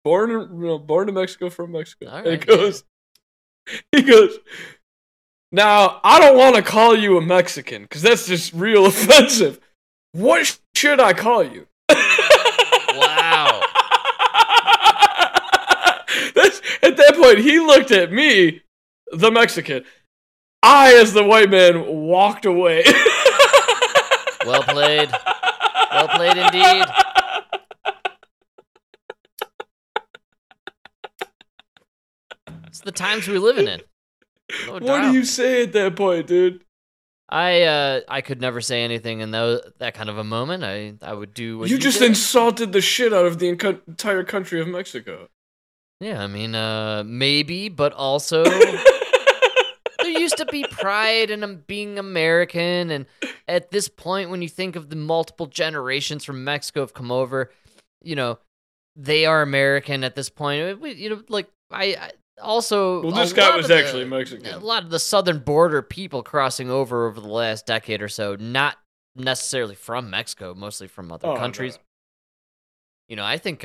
born in Mexico, from Mexico. Right, and he goes. Now, I don't want to call you a Mexican because that's just real offensive. What should I call you? Wow. At that point, he looked at me, the Mexican. I, as the white man, walked away. Well played. Well played indeed. It's the times we're living in. No what doubt. Do you say at that point, dude? I could never say anything in that kind of a moment. I would do what you just did. Insulted the shit out of the entire country of Mexico. Yeah, I mean, maybe, but also there used to be pride in being American, and at this point, when you think of the multiple generations from Mexico have come over, you know, they are American at this point. You know, like I also, well, this guy was actually Mexican. A lot of the southern border people crossing over the last decade or so, not necessarily from Mexico, mostly from other countries. No. You know, I think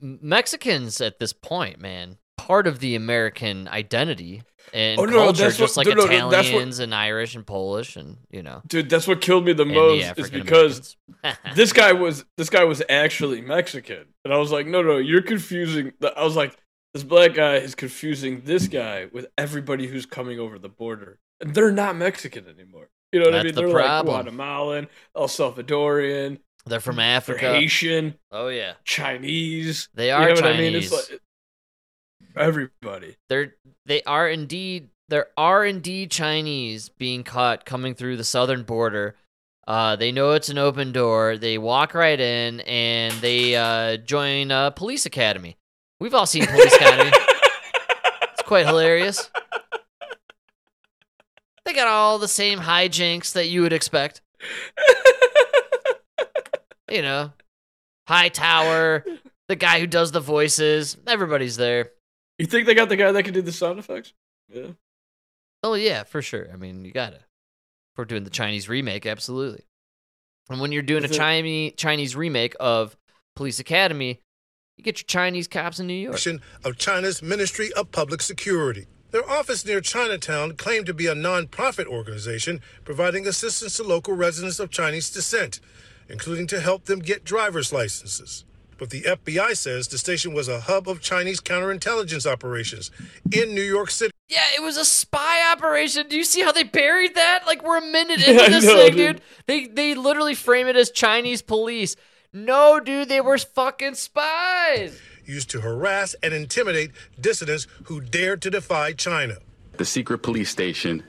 Mexicans at this point, man, part of the American identity and culture, just like Italians and Irish and Polish, and you know, dude, that's what killed me the most is because this guy was actually Mexican, and I was like, no, you're confusing. I was like, this black guy is confusing this guy with everybody who's coming over the border, and they're not Mexican anymore. You know what I mean? They're like Guatemalan, El Salvadorian. They're from Africa. They're Haitian. Oh, yeah. Chinese. They are Chinese. You know what I mean? It's like everybody. There are indeed Chinese being caught coming through the southern border. They know it's an open door. They walk right in, and they join a police academy. We've all seen Police Academy. It's quite hilarious. They got all the same hijinks that you would expect. You know, Hightower, the guy who does the voices, everybody's there. You think they got the guy that can do the sound effects? Yeah. Oh, yeah, for sure. I mean, you gotta. If we're doing the Chinese remake, absolutely. And when you're doing Chinese remake of Police Academy, you get your Chinese cops in New York. ...of China's Ministry of Public Security. Their office near Chinatown claimed to be a non-profit organization providing assistance to local residents of Chinese descent, including to help them get driver's licenses. But the FBI says the station was a hub of Chinese counterintelligence operations in New York City. Yeah, it was a spy operation. Do you see how they buried that? Like, we're a minute into this thing, dude. They literally frame it as Chinese police. No, dude, they were fucking spies. Used to harass and intimidate dissidents who dared to defy China. The secret police station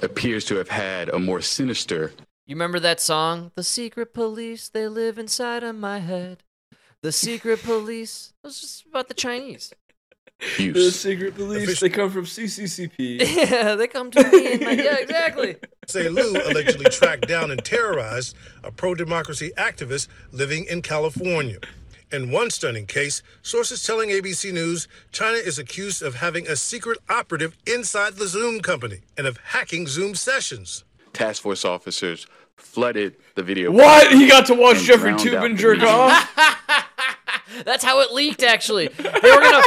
appears to have had a more sinister... You remember that song? The secret police, they live inside of my head. The secret police. It was just about the Chinese. The secret police, they come from CCCP. Yeah, they come to me. Yeah, exactly. Selu allegedly tracked down and terrorized a pro-democracy activist living in California. In one stunning case, sources telling ABC News, China is accused of having a secret operative inside the Zoom company and of hacking Zoom sessions. Task force officers flooded the video. What? He got to watch Jeffrey Toobin jerk off? That's how it leaked, actually. They were gonna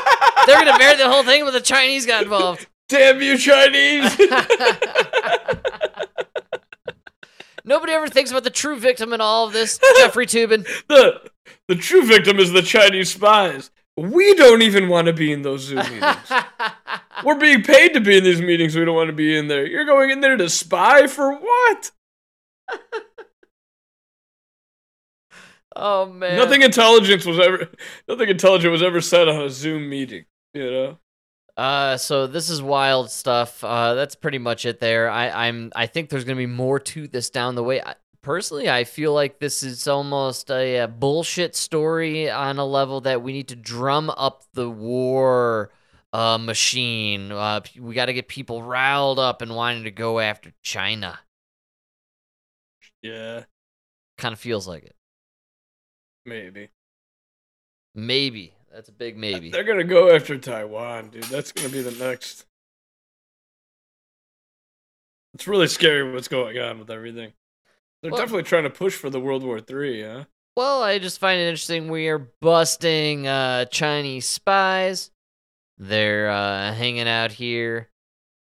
bury the whole thing, but the Chinese got involved. Damn you, Chinese! Nobody ever thinks about the true victim in all of this, Jeffrey Toobin. The true victim is the Chinese spies. We don't even want to be in those Zoom meetings. We're being paid to be in these meetings. We don't want to be in there. You're going in there to spy for what? Oh, man. Nothing intelligent was ever said on a Zoom meeting, you know? So this is wild stuff. That's pretty much it there. I think there's going to be more to this down the way. Personally, I feel like this is almost a bullshit story on a level that we need to drum up the war machine. We got to get people riled up and wanting to go after China. Yeah. Kind of feels like it. Maybe. That's a big maybe. They're going to go after Taiwan, dude. That's going to be the next. It's really scary what's going on with everything. They're definitely trying to push for the World War III, huh? Well, I just find it interesting. We are busting Chinese spies. They're hanging out here,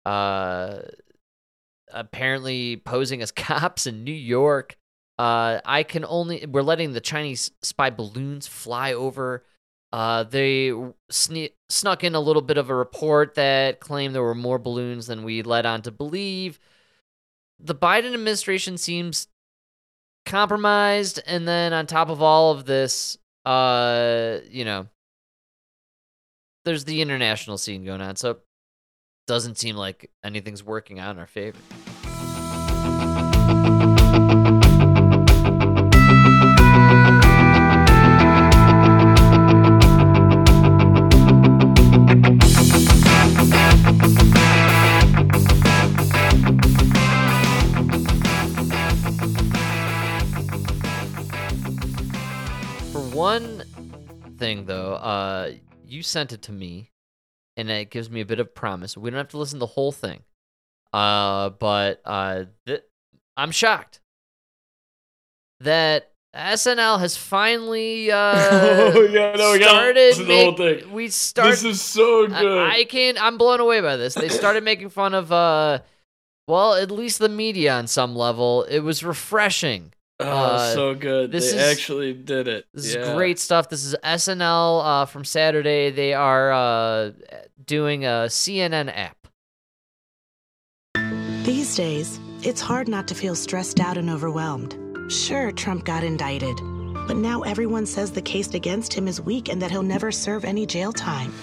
apparently posing as cops in New York. We're letting the Chinese spy balloons fly over. They snuck in a little bit of a report that claimed there were more balloons than we led on to believe. The Biden administration seems compromised, and then on top of all of this, there's the international scene going on, so it doesn't seem like anything's working out in our favor. One thing, though, you sent it to me, and it gives me a bit of promise. We don't have to listen to the whole thing, but I'm shocked that SNL has finally started. This is so good. I'm blown away by this. They started making fun of, at least the media on some level. It was refreshing. So good. They actually did it. This is great stuff. This is SNL from Saturday. They are doing a CNN app. These days, it's hard not to feel stressed out and overwhelmed. Sure, Trump got indicted, but now everyone says the case against him is weak and that he'll never serve any jail time.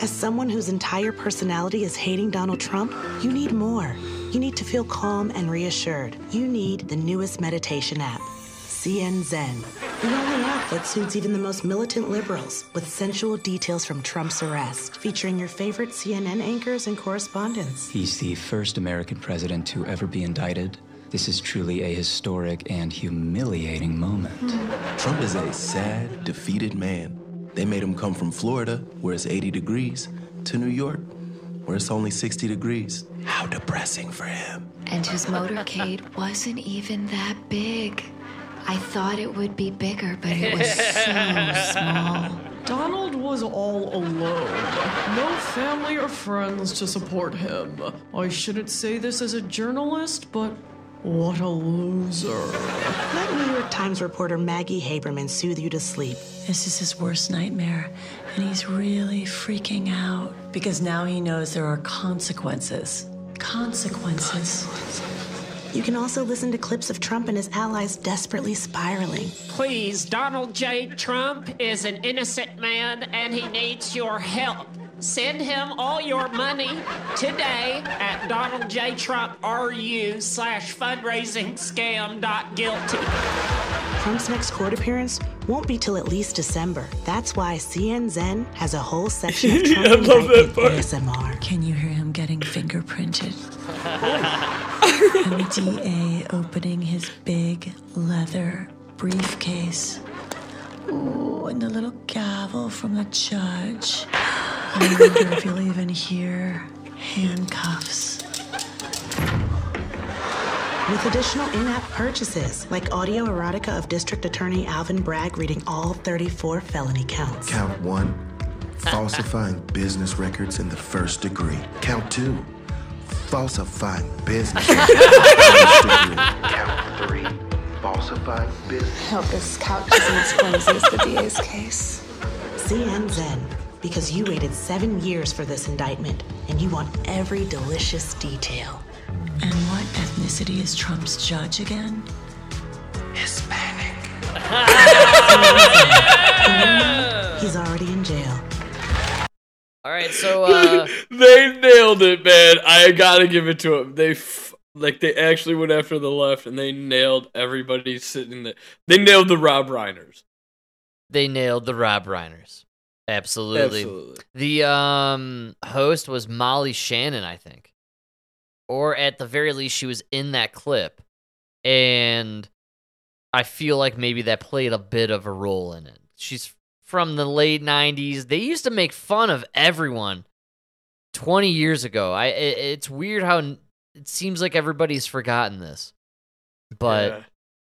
As someone whose entire personality is hating Donald Trump, you need more. You need to feel calm and reassured. You need the newest meditation app, CNZen. The only app that suits even the most militant liberals, with sensual details from Trump's arrest, featuring your favorite CNN anchors and correspondents. He's the first American president to ever be indicted. This is truly a historic and humiliating moment. Trump is a sad, defeated man. They made him come from Florida, where it's 80 degrees, to New York, where it's only 60 degrees. How depressing for him. And his motorcade wasn't even that big. I thought it would be bigger, but it was so small. Donald was all alone. No family or friends to support him. I shouldn't say this as a journalist, but what a loser. Let New York Times reporter Maggie Haberman soothe you to sleep. This is his worst nightmare, and he's really freaking out. Because now he knows there are consequences. You can also listen to clips of Trump and his allies desperately spiraling. Please, Donald J. Trump is an innocent man, and he needs your help. Send him all your money today at DonaldJTrumpRU/fundraisingscam.guilty. Trump's next court appearance won't be till at least December. That's why CNZen has a whole section of Trump ASMR. Can you hear him getting fingerprinted? And the DA opening his big leather briefcase. Ooh, and the little gavel from the judge. I wonder if you'll even hear handcuffs. With additional in-app purchases, like audio erotica of District Attorney Alvin Bragg reading all 34 felony counts. Count 1, falsifying business records in the first degree. Count 2, falsifying business records in the first degree. Count 3, falsifying business. I hope this couch isn't as flimsy as the DA's case. CNZen. Because you waited 7 years for this indictment, and you want every delicious detail. And what ethnicity is Trump's judge again? Hispanic. He's already in jail. All right, so they nailed it, man. I gotta give it to them. They actually went after the left, and they nailed everybody sitting there. They nailed the Rob Reiners. Absolutely. The host was Molly Shannon, I think, or at the very least, she was in that clip, and I feel like maybe that played a bit of a role in it. She's from the late 90s. They used to make fun of everyone 20 years ago. It's weird how it seems like everybody's forgotten this. But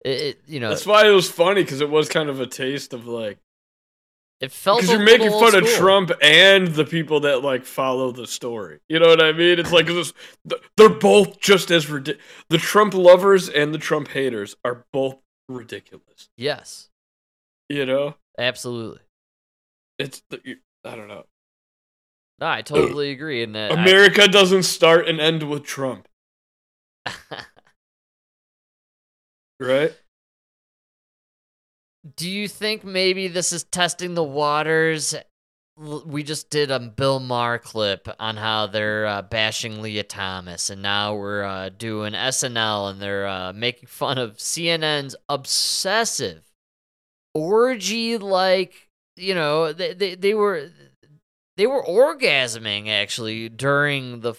yeah. That's why it was funny, cuz it was kind of a taste of like it felt cuz you're making fun of Trump and the people that like follow the story. You know what I mean? It's like they're both just as ridiculous. The Trump lovers and the Trump haters are both ridiculous. Yes. You know? Absolutely. I don't know. No, I totally agree in that. America doesn't start and end with Trump. Right? Do you think maybe this is testing the waters? We just did a Bill Maher clip on how they're bashing Leah Thomas, and now we're doing SNL, and they're making fun of CNN's obsessive orgy, they were orgasming actually during the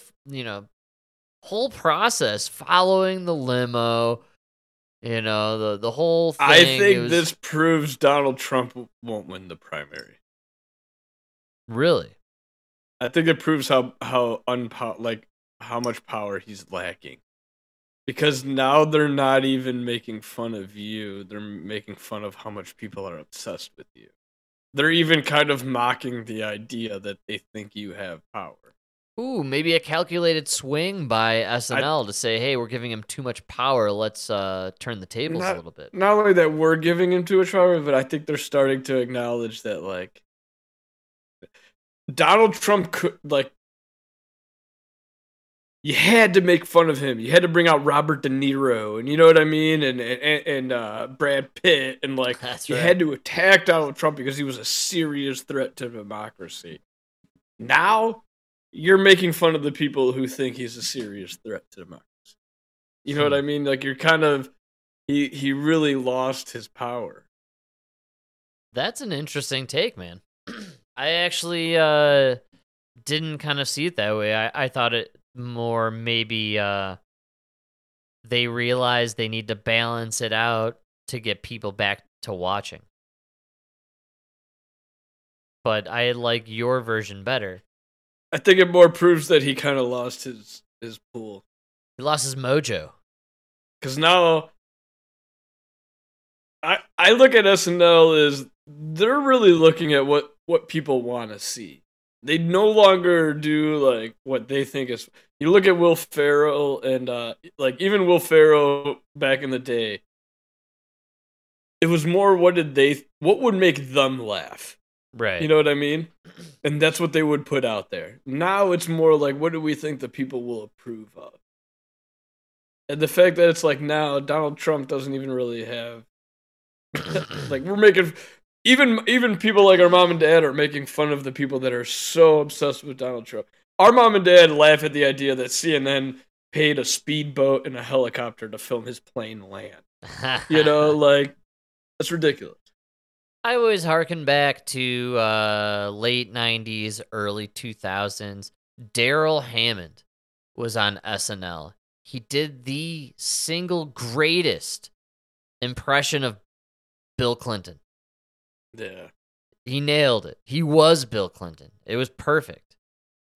whole process following the limo, the whole thing. I think this proves Donald Trump won't win the primary. Really? I think it proves how much power he's lacking. Because now they're not even making fun of you. They're making fun of how much people are obsessed with you. They're even kind of mocking the idea that they think you have power. Ooh, maybe a calculated swing by SNL to say, hey, we're giving him too much power. Let's turn the tables a little bit. Not only that we're giving him too much power, but I think they're starting to acknowledge that, like, Donald Trump could, like, you had to make fun of him. You had to bring out Robert De Niro, and you know what I mean, and Brad Pitt, and like that's you right. had to attack Donald Trump because he was a serious threat to democracy. Now you're making fun of the people who think he's a serious threat to democracy. You know what I mean? Like you're kind of he really lost his power. That's an interesting take, man. I actually didn't kind of see it that way. I thought it. More maybe they realize they need to balance it out to get people back to watching. But I like your version better. I think it more proves that he kind of lost his pool. He lost his mojo. Because now I look at SNL as they're really looking at what people want to see. They no longer do like what they think is. You look at Will Ferrell and like even Will Ferrell back in the day. It was more what would make them laugh, right? You know what I mean? And that's what they would put out there. Now it's more like what do we think the people will approve of? And the fact that it's like now Donald Trump doesn't even really have like we're making. Even people like our mom and dad are making fun of the people that are so obsessed with Donald Trump. Our mom and dad laugh at the idea that CNN paid a speedboat and a helicopter to film his plane land. That's ridiculous. I always harken back to late 90s, early 2000s. Darryl Hammond was on SNL. He did the single greatest impression of Bill Clinton. Yeah. He nailed it. He was Bill Clinton. It was perfect.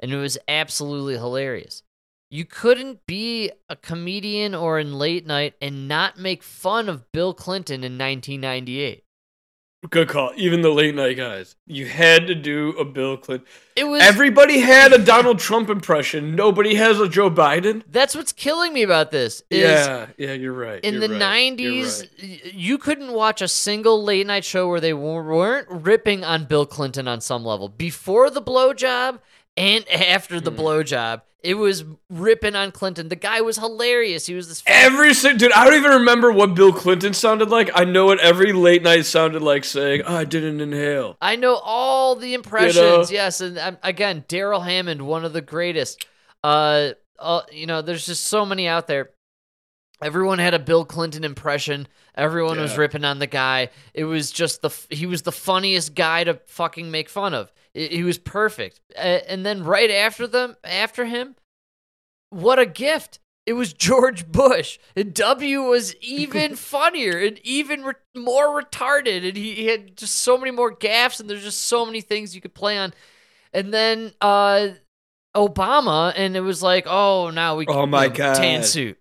And it was absolutely hilarious. You couldn't be a comedian or in late night and not make fun of Bill Clinton in 1998. Good call. Even the late night guys. You had to do a Bill Clinton. Everybody had a Donald Trump impression. Nobody has a Joe Biden. That's what's killing me about this. Yeah, you're right. In the 90s, you couldn't watch a single late night show where they weren't ripping on Bill Clinton on some level. Before the blowjob and after the blowjob, It was ripping on Clinton. The guy was hilarious. He was this dude, I don't even remember what Bill Clinton sounded like. I know what every late night sounded like, saying, oh, I didn't inhale. I know all the impressions, yes. And again, Darryl Hammond, one of the greatest. You know, there's just so many out there. Everyone had a Bill Clinton impression. Everyone was ripping on the guy. It was just he was the funniest guy to fucking make fun of. He was perfect. And then right after him, what a gift. It was George Bush. And W was even funnier and even more retarded. And he had just so many more gaffes, and there's just so many things you could play on. And then Obama, and it was like, oh, now we can tan suit.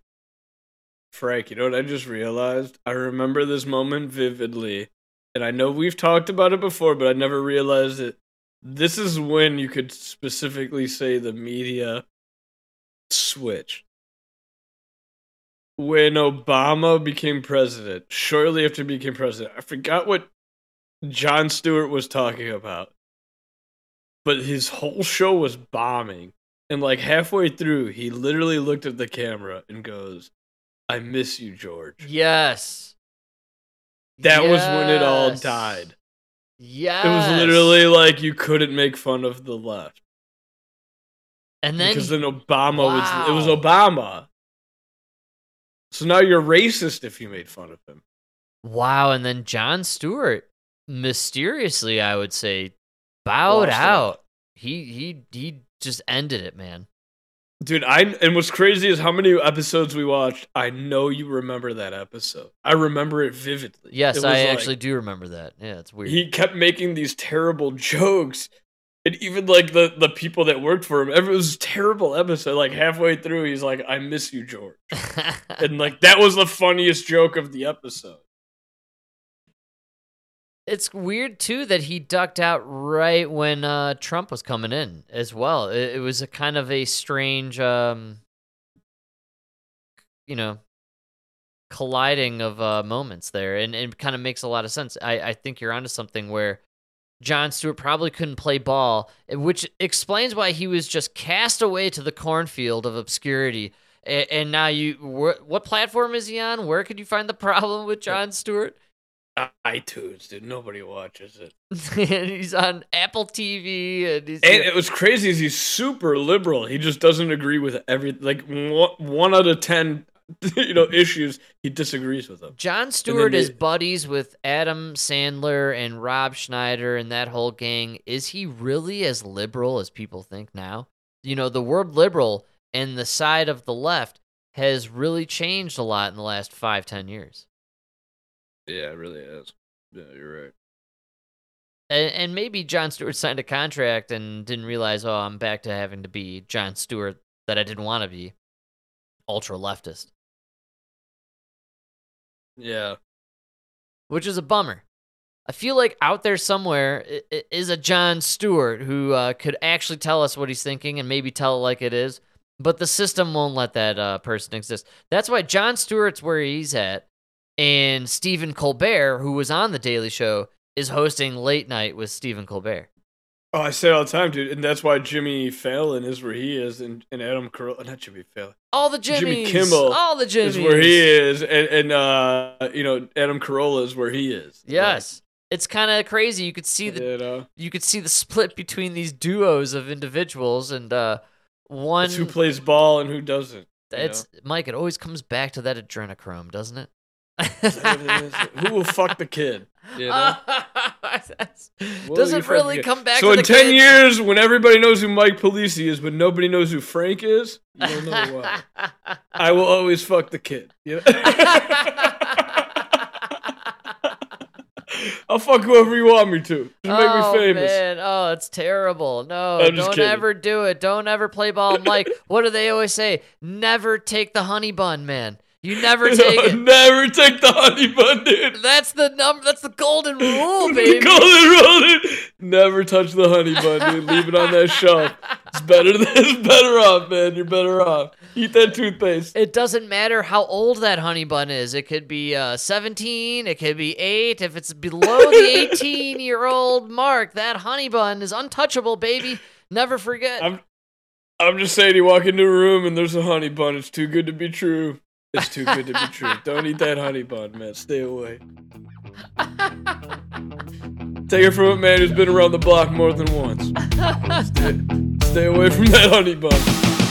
Frank, you know what I just realized? I remember this moment vividly, and I know we've talked about it before, but I never realized it. This is when you could specifically say the media switch. When Obama became president, shortly after he became president, I forgot what Jon Stewart was talking about, but his whole show was bombing, and like halfway through, he literally looked at the camera and goes, I miss you, George. Yes. That was when it all died. Yes. It was literally like you couldn't make fun of the left. And then because then Obama was Obama. So now you're racist if you made fun of him. Wow, and then Jon Stewart mysteriously, I would say, bowed out. He just ended it, man. Dude, and what's crazy is how many episodes we watched. I know you remember that episode. I remember it vividly. Yes, I actually do remember that. Yeah, it's weird. He kept making these terrible jokes, and even like the people that worked for him, it was a terrible episode. Like halfway through, he's like, "I miss you, George," and like that was the funniest joke of the episode. It's weird, too, that he ducked out right when Trump was coming in as well. It was a kind of a strange, colliding of moments there, and it kind of makes a lot of sense. I think you're onto something where Jon Stewart probably couldn't play ball, which explains why he was just cast away to the cornfield of obscurity. And now what platform is he on? Where could you find the problem with Jon Stewart? iTunes, dude. Nobody watches it. And he's on Apple TV. And it was crazy. He's super liberal. He just doesn't agree with everything. Like one out of 10, issues he disagrees with them. Jon Stewart is buddies with Adam Sandler and Rob Schneider and that whole gang. Is he really as liberal as people think now? You know, the word liberal and the side of the left has really changed a lot in the last 5-10 years. Yeah, it really is. Yeah, you're right. And maybe Jon Stewart signed a contract and didn't realize, I'm back to having to be Jon Stewart that I didn't want to be. Ultra leftist. Yeah. Which is a bummer. I feel like out there somewhere is a Jon Stewart who could actually tell us what he's thinking and maybe tell it like it is, but the system won't let that person exist. That's why Jon Stewart's where he's at. And Stephen Colbert, who was on The Daily Show, is hosting Late Night with Stephen Colbert. Oh, I say it all the time, dude. And that's why Jimmy Fallon is where he is. And Adam Carolla, not Jimmy Fallon. All the Jimmys. Jimmy Kimmel. All the Jimmys. Is where he is. And Adam Carolla is where he is. Yes. Like, it's kind of crazy. You could see the split between these duos of individuals. And one. It's who plays ball and who doesn't. Mike, it always comes back to that adrenochrome, doesn't it? Who will fuck the kid? Doesn't really come back. So to in the 10 kids? Years, when everybody knows who Mike Polisi is, but nobody knows who Frank is, you don't know why. I will always fuck the kid. You know? I'll fuck whoever you want me to. Just make me famous. Man. Oh, it's terrible. No, don't ever do it. Don't ever play ball, Mike. What do they always say? Never take the honey bun, man. You never take the honey bun, dude. That's the number. That's the golden rule, baby. Dude. Never touch the honey bun, dude. Leave it on that shelf. It's better off, man. You're better off. Eat that toothpaste. It doesn't matter how old that honey bun is. It could be 17. It could be 8. If it's below the 18-year-old mark, that honey bun is untouchable, baby. Never forget. I'm just saying, you walk into a room and there's a honey bun. It's too good to be true. It's too good to be true. Don't eat that honey bun, man. Stay away. Take it from a man who's been around the block more than once. Stay away from that honey bun.